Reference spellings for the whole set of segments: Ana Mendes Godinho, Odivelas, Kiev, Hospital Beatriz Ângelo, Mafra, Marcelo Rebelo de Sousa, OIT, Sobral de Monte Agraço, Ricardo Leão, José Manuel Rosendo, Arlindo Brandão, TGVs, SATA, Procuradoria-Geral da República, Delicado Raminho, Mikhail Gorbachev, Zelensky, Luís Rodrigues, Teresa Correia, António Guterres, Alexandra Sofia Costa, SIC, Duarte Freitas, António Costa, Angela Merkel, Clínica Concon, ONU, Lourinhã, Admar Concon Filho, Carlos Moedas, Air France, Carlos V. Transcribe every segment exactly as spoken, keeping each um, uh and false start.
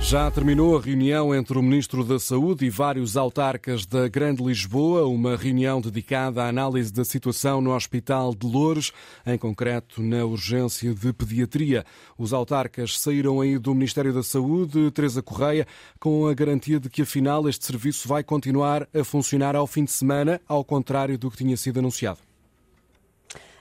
Já terminou a reunião entre o Ministro da Saúde e vários autarcas da Grande Lisboa, uma reunião dedicada à análise da situação no Hospital de Loures, em concreto na urgência de pediatria. Os autarcas saíram aí do Ministério da Saúde, Teresa Correia, com a garantia de que afinal este serviço vai continuar a funcionar ao fim de semana, ao contrário do que tinha sido anunciado.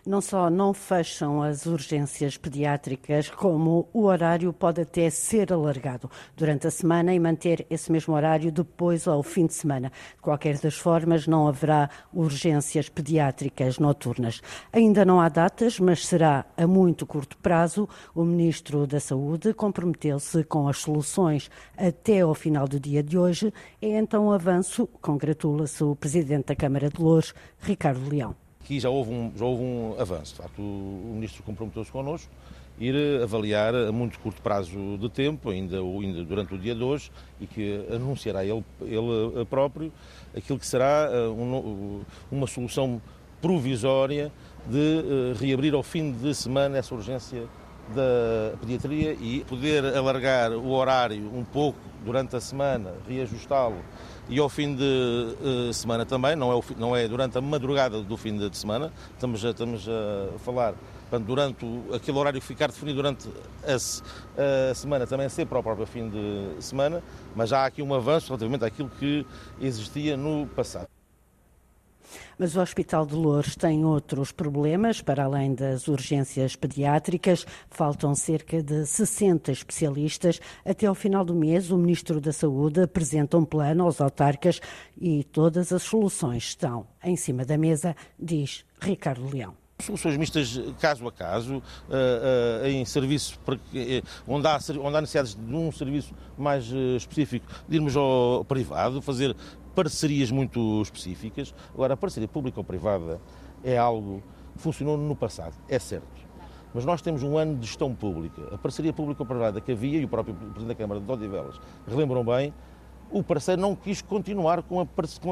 Não só não fecham as urgências pediátricas, como o horário pode até ser alargado durante a semana e manter esse mesmo horário depois ao fim de semana. De qualquer das formas, não haverá urgências pediátricas noturnas. Ainda não há datas, mas será a muito curto prazo. O Ministro da Saúde comprometeu-se com as soluções até ao final do dia de hoje. É então um avanço, congratula-se o Presidente da Câmara de Loures, Ricardo Leão. Aqui já houve um, já houve um avanço, de facto o Ministro comprometeu-se connosco a ir avaliar a muito curto prazo de tempo, ainda, ainda durante o dia de hoje, e que anunciará ele, ele próprio aquilo que será um, uma solução provisória de reabrir ao fim de semana essa urgência da pediatria e poder alargar o horário um pouco durante a semana, reajustá-lo. E ao fim de uh, semana também, não é, o, não é durante a madrugada do fim de semana, estamos, estamos a falar, portanto, durante o, aquele horário que ficar definido durante a, a semana, também ser para o próprio fim de semana, mas já há aqui um avanço relativamente àquilo que existia no passado. Mas o Hospital de Loures tem outros problemas, para além das urgências pediátricas. Faltam cerca de sessenta especialistas. Até ao final do mês, o Ministro da Saúde apresenta um plano aos autarcas e todas as soluções estão em cima da mesa, diz Ricardo Leão. Soluções mistas caso a caso, em serviço, onde há necessidades de um serviço mais específico, de irmos ao privado, fazer parcerias muito específicas. Agora, a parceria pública ou privada é algo que funcionou no passado, é certo. Mas nós temos um ano de gestão pública. A parceria pública ou privada que havia, e o próprio Presidente da Câmara de Odivelas relembram bem, o parceiro não quis continuar com a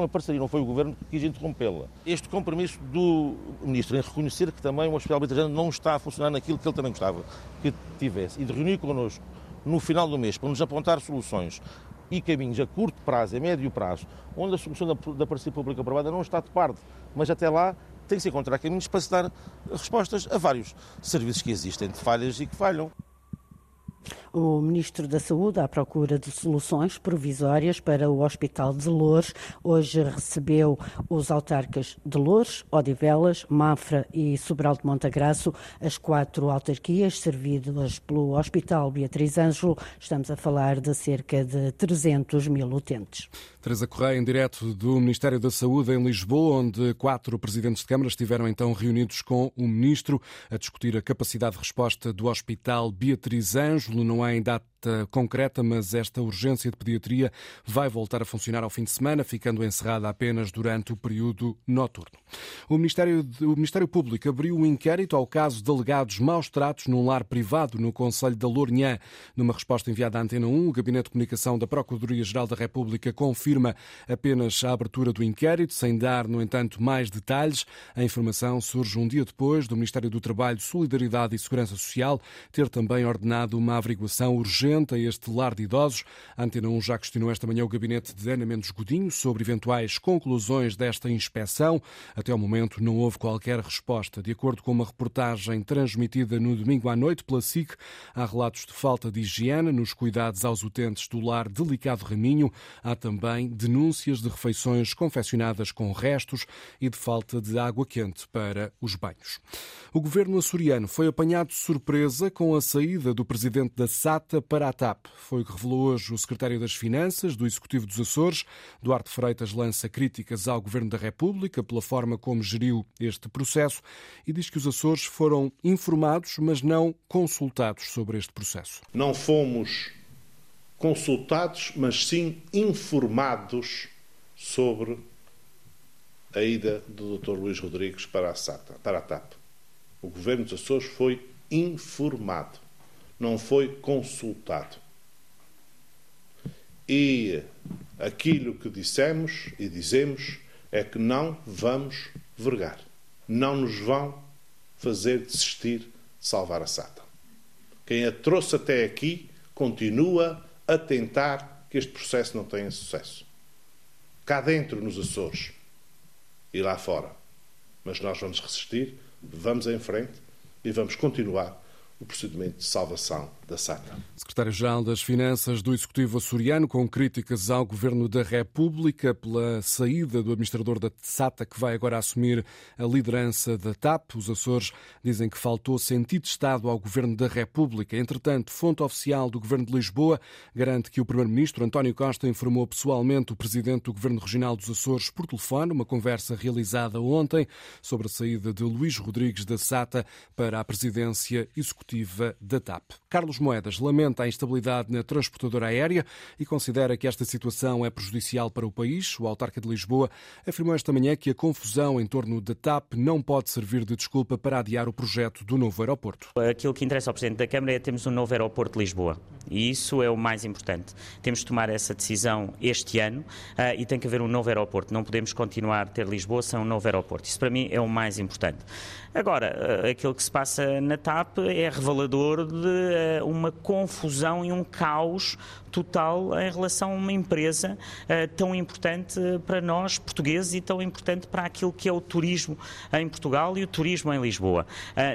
parceria, não foi o Governo que quis interrompê-la. Este compromisso do Ministro em reconhecer que também o Hospital Beatriz Ângelo não está a funcionar naquilo que ele também gostava que tivesse, e de reunir connosco no final do mês para nos apontar soluções e caminhos a curto prazo, a médio prazo, onde a solução da, da parceria pública aprovada não está de parte, mas até lá tem que se encontrar caminhos para se dar respostas a vários serviços que existem, de falhas e que falham. O Ministro da Saúde, à procura de soluções provisórias para o Hospital de Loures, hoje recebeu os autarcas de Loures, Odivelas, Mafra e Sobral de Monte Agraço, as quatro autarquias servidas pelo Hospital Beatriz Ângelo. Estamos a falar de cerca de trezentos mil utentes. Teresa Correia, em direto do Ministério da Saúde em Lisboa, onde quatro presidentes de câmara estiveram então reunidos com o Ministro a discutir a capacidade de resposta do Hospital Beatriz Ângelo. Não há em data concreta, mas esta urgência de pediatria vai voltar a funcionar ao fim de semana, ficando encerrada apenas durante o período noturno. O Ministério, de, o Ministério Público abriu um inquérito ao caso de alegados maus-tratos num lar privado no Concelho da Lourinhã. Numa resposta enviada à Antena um, o Gabinete de Comunicação da Procuradoria-Geral da República confirma apenas a abertura do inquérito, sem dar, no entanto, mais detalhes. A informação surge um dia depois do Ministério do Trabalho, Solidariedade e Segurança Social ter também ordenado uma averiguação urgente a este lar de idosos. A Antena um já questionou esta manhã o gabinete de Ana Mendes Godinho sobre eventuais conclusões desta inspeção. Até ao momento não houve qualquer resposta. De acordo com uma reportagem transmitida no domingo à noite pela S I C, há relatos de falta de higiene nos cuidados aos utentes do lar Delicado Raminho. Há também denúncias de refeições confeccionadas com restos e de falta de água quente para os banhos. O governo açoriano foi apanhado de surpresa com a saída do presidente da SATA para a TAP. Foi o que revelou hoje o secretário das Finanças do Executivo dos Açores. Duarte Freitas lança críticas ao Governo da República pela forma como geriu este processo e diz que os Açores foram informados, mas não consultados sobre este processo. Não fomos consultados, mas sim informados sobre a ida do doutor Luís Rodrigues para a SATA, para a TAP. O Governo dos Açores foi informado, não foi consultado. E aquilo que dissemos e dizemos é que não vamos vergar. Não nos vão fazer desistir de salvar a SATA. Quem a trouxe até aqui continua a tentar que este processo não tenha sucesso. Cá dentro, nos Açores e lá fora. Mas nós vamos resistir, vamos em frente e vamos continuar o procedimento de salvação da SATA. Secretário-Geral das Finanças do Executivo açoriano, com críticas ao Governo da República pela saída do administrador da SATA, que vai agora assumir a liderança da TAP. Os Açores dizem que faltou sentido de Estado ao Governo da República. Entretanto, fonte oficial do Governo de Lisboa garante que o Primeiro-Ministro António Costa informou pessoalmente o Presidente do Governo Regional dos Açores por telefone, uma conversa realizada ontem sobre a saída de Luís Rodrigues da SATA para a Presidência Executiva da TAP. Carlos Moedas lamenta a instabilidade na transportadora aérea e considera que esta situação é prejudicial para o país. O autarca de Lisboa afirmou esta manhã que a confusão em torno da TAP não pode servir de desculpa para adiar o projeto do novo aeroporto. Aquilo que interessa ao Presidente da Câmara é termos um novo aeroporto de Lisboa e isso é o mais importante. Temos de tomar essa decisão este ano e tem que haver um novo aeroporto. Não podemos continuar a ter Lisboa sem um novo aeroporto. Isso para mim é o mais importante. Agora, aquilo que se passa na TAP é revelador de uma confusão e um caos total em relação a uma empresa tão importante para nós portugueses e tão importante para aquilo que é o turismo em Portugal e o turismo em Lisboa.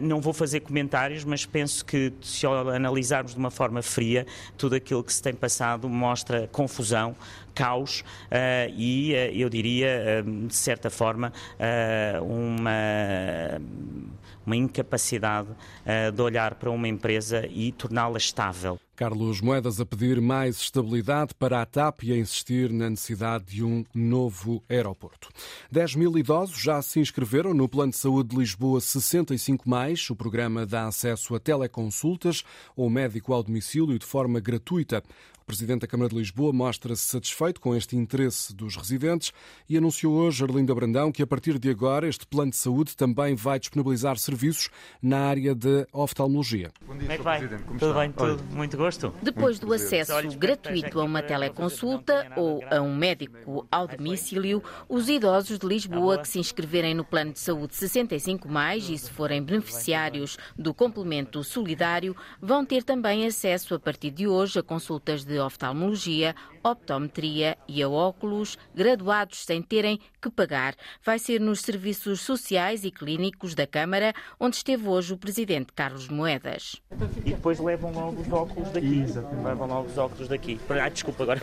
Não vou fazer comentários, mas penso que se analisarmos de uma forma fria, tudo aquilo que se tem passado mostra confusão, caos e, eu diria, de certa forma, uma... uma incapacidade uh, de olhar para uma empresa e torná-la estável. Carlos Moedas a pedir mais estabilidade para a TAP e a insistir na necessidade de um novo aeroporto. dez mil idosos já se inscreveram no Plano de Saúde de Lisboa sessenta e cinco mais. O programa dá acesso a teleconsultas ou médico ao domicílio de forma gratuita. O Presidente da Câmara de Lisboa mostra-se satisfeito com este interesse dos residentes e anunciou hoje, Arlindo Brandão, que a partir de agora este Plano de Saúde também vai disponibilizar serviços na área de oftalmologia. Bom dia, Como é que Presidente. Como tudo está? Bem, tudo. Oi. Muito gosto. Depois do acesso gratuito a uma teleconsulta ou a um médico ao domicílio, os idosos de Lisboa que se inscreverem no Plano de Saúde sessenta e cinco mais e se forem beneficiários do complemento solidário, vão ter também acesso a partir de hoje a consultas de oftalmologia, optometria e a óculos, graduados sem terem que pagar. Vai ser nos serviços sociais e clínicos da Câmara, onde esteve hoje o Presidente Carlos Moedas. E depois levam logo os óculos daqui. Exatamente. Levam logo os óculos daqui. Ah, desculpa, agora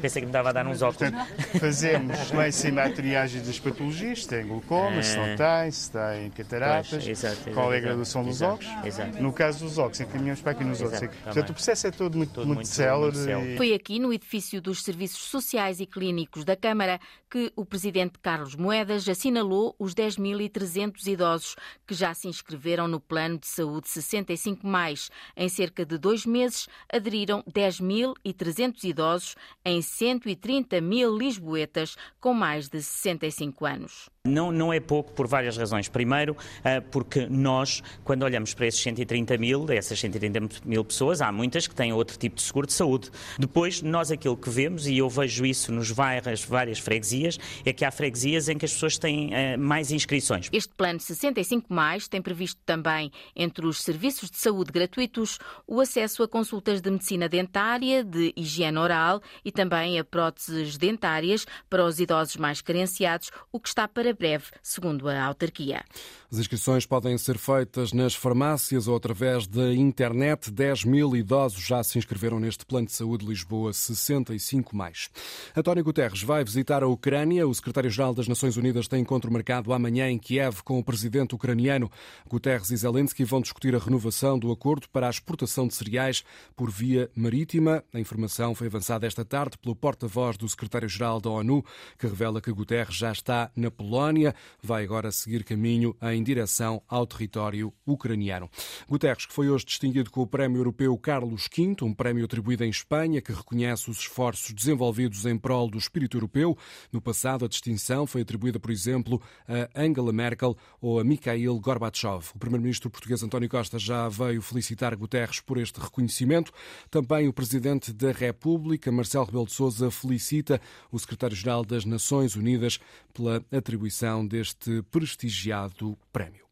pensei que me estava a dar uns óculos. Portanto, fazemos lá em cima a triagem das patologias, se tem glaucoma, é. se não tem, se tem cataratas, pois, exato, qual é a graduação exato, dos óculos. Exato. No caso dos óculos, encaminhamos para aqui nos exato, óculos. Portanto, o processo é todo muito, todo muito, muito célebre. E... Foi aqui no edifício dos Serviços Sociais e Clínicos da Câmara que o Presidente Carlos Moedas assinalou os dez mil e trezentos idosos que já se inscreveram no Plano de Saúde sessenta e cinco mais. Em cerca de dois meses, aderiram dez mil e trezentos idosos em cento e trinta mil lisboetas com mais de sessenta e cinco anos. Não, não é pouco por várias razões. Primeiro, porque nós, quando olhamos para esses cento e trinta mil, essas cento e trinta mil pessoas, há muitas que têm outro tipo de seguro de saúde. Depois, nós aquilo que vemos, e eu vejo isso nos várias, várias freguesias, é que há freguesias em que as pessoas têm mais inscrições. Este plano sessenta e cinco mais tem previsto também, entre os serviços de saúde gratuitos, o acesso a consultas de medicina dentária, de higiene oral e também a próteses dentárias para os idosos mais carenciados, o que está para breve, segundo a autarquia. As inscrições podem ser feitas nas farmácias ou através da internet. dez mil idosos já se inscreveram neste Plano de Saúde de Lisboa sessenta e cinco mais. António Guterres vai visitar a Ucrânia. O secretário-geral das Nações Unidas tem encontro marcado amanhã em Kiev com o presidente ucraniano. Guterres e Zelensky vão discutir a renovação do acordo para a exportação de cereais por via marítima. A informação foi avançada esta tarde pelo porta-voz do secretário-geral da ONU, que revela que Guterres já está na Polónia. Vai agora seguir caminho em direção ao território ucraniano. Guterres, que foi hoje distinguido com o Prémio Europeu Carlos Quinto, um prémio atribuído em Espanha que reconhece os esforços desenvolvidos em prol do espírito europeu. No passado, a distinção foi atribuída, por exemplo, a Angela Merkel ou a Mikhail Gorbachev. O primeiro-ministro português António Costa já veio felicitar Guterres por este reconhecimento. Também o presidente da República, Marcelo Rebelo de Sousa, felicita o secretário-geral das Nações Unidas pela atribuição deste prestigiado prémio.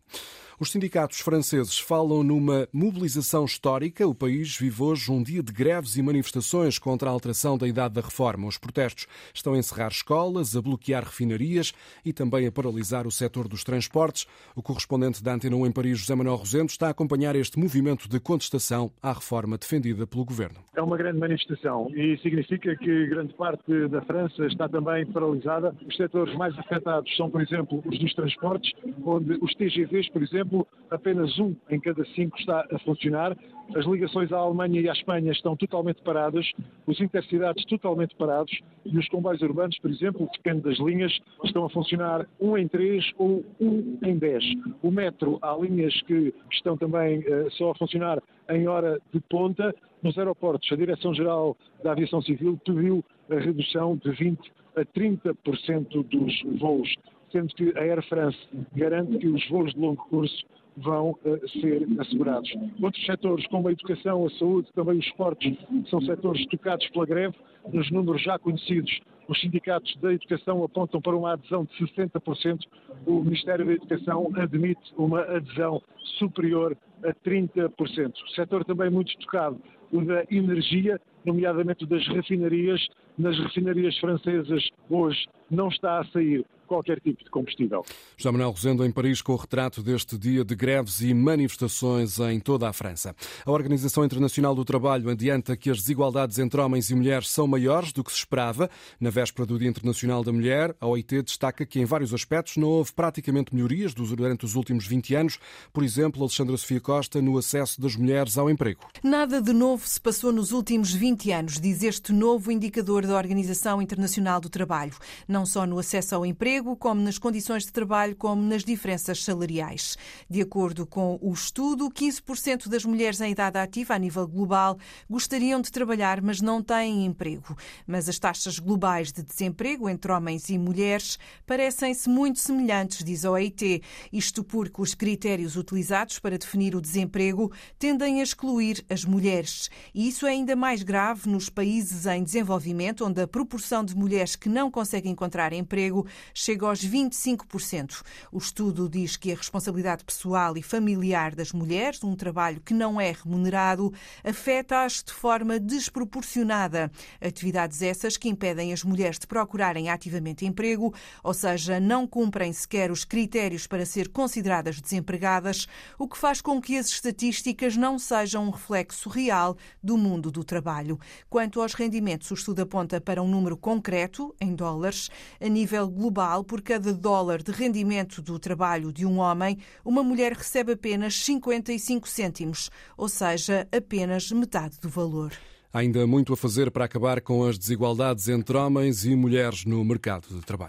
Os sindicatos franceses falam numa mobilização histórica. O país vive hoje um dia de greves e manifestações contra a alteração da idade da reforma. Os protestos estão a encerrar escolas, a bloquear refinarias e também a paralisar o setor dos transportes. O correspondente da Antena um em Paris, José Manuel Rosendo, está a acompanhar este movimento de contestação à reforma defendida pelo governo. É uma grande manifestação e significa que grande parte da França está também paralisada. Os setores mais afetados são, por exemplo, os dos transportes, onde os T G Vs, por exemplo, apenas um em cada cinco está a funcionar. As ligações à Alemanha e à Espanha estão totalmente paradas, os intercidades totalmente parados e os comboios urbanos, por exemplo, depende das linhas, estão a funcionar um em três ou um em dez. O metro, há linhas que estão também uh, só a funcionar em hora de ponta. Nos aeroportos, a Direção-Geral da Aviação Civil pediu a redução de vinte por cento a trinta por cento dos voos, sendo que a Air France garante que os voos de longo curso vão uh, ser assegurados. Outros setores, como a educação, a saúde, também os esportes, são setores tocados pela greve. Nos números já conhecidos, os sindicatos da educação apontam para uma adesão de sessenta por cento. O Ministério da Educação admite uma adesão superior a trinta por cento. O setor também muito tocado, o da energia, nomeadamente das refinarias. Nas refinarias francesas, hoje, não está a sair qualquer tipo de combustível. José Manuel Rosendo, em Paris, com o retrato deste dia de greves e manifestações em toda a França. A Organização Internacional do Trabalho adianta que as desigualdades entre homens e mulheres são maiores do que se esperava. Na véspera do Dia Internacional da Mulher, a O I T destaca que em vários aspectos não houve praticamente melhorias durante os últimos vinte anos. Por exemplo, Alexandra Sofia Costa, no acesso das mulheres ao emprego. Nada de novo se passou nos últimos vinte anos, diz este novo indicador da Organização Internacional do Trabalho. Não só no acesso ao emprego, como nas condições de trabalho, como nas diferenças salariais. De acordo com o estudo, quinze por cento das mulheres em idade ativa a nível global gostariam de trabalhar, mas não têm emprego. Mas as taxas globais de desemprego entre homens e mulheres parecem-se muito semelhantes, diz a O I T. Isto porque os critérios utilizados para definir o desemprego tendem a excluir as mulheres. E isso é ainda mais grave nos países em desenvolvimento, onde a proporção de mulheres que não conseguem encontrar emprego chega aos vinte e cinco por cento. O estudo diz que a responsabilidade pessoal e familiar das mulheres, um trabalho que não é remunerado, afeta-as de forma desproporcionada. Atividades essas que impedem as mulheres de procurarem ativamente emprego, ou seja, não cumprem sequer os critérios para ser consideradas desempregadas, o que faz com que as estatísticas não sejam um reflexo real do mundo do trabalho. Quanto aos rendimentos, o estudo aponta para um número concreto, em dólares, a nível global. Por cada dólar de rendimento do trabalho de um homem, uma mulher recebe apenas cinquenta e cinco cêntimos, ou seja, apenas metade do valor. Ainda muito a fazer para acabar com as desigualdades entre homens e mulheres no mercado de trabalho.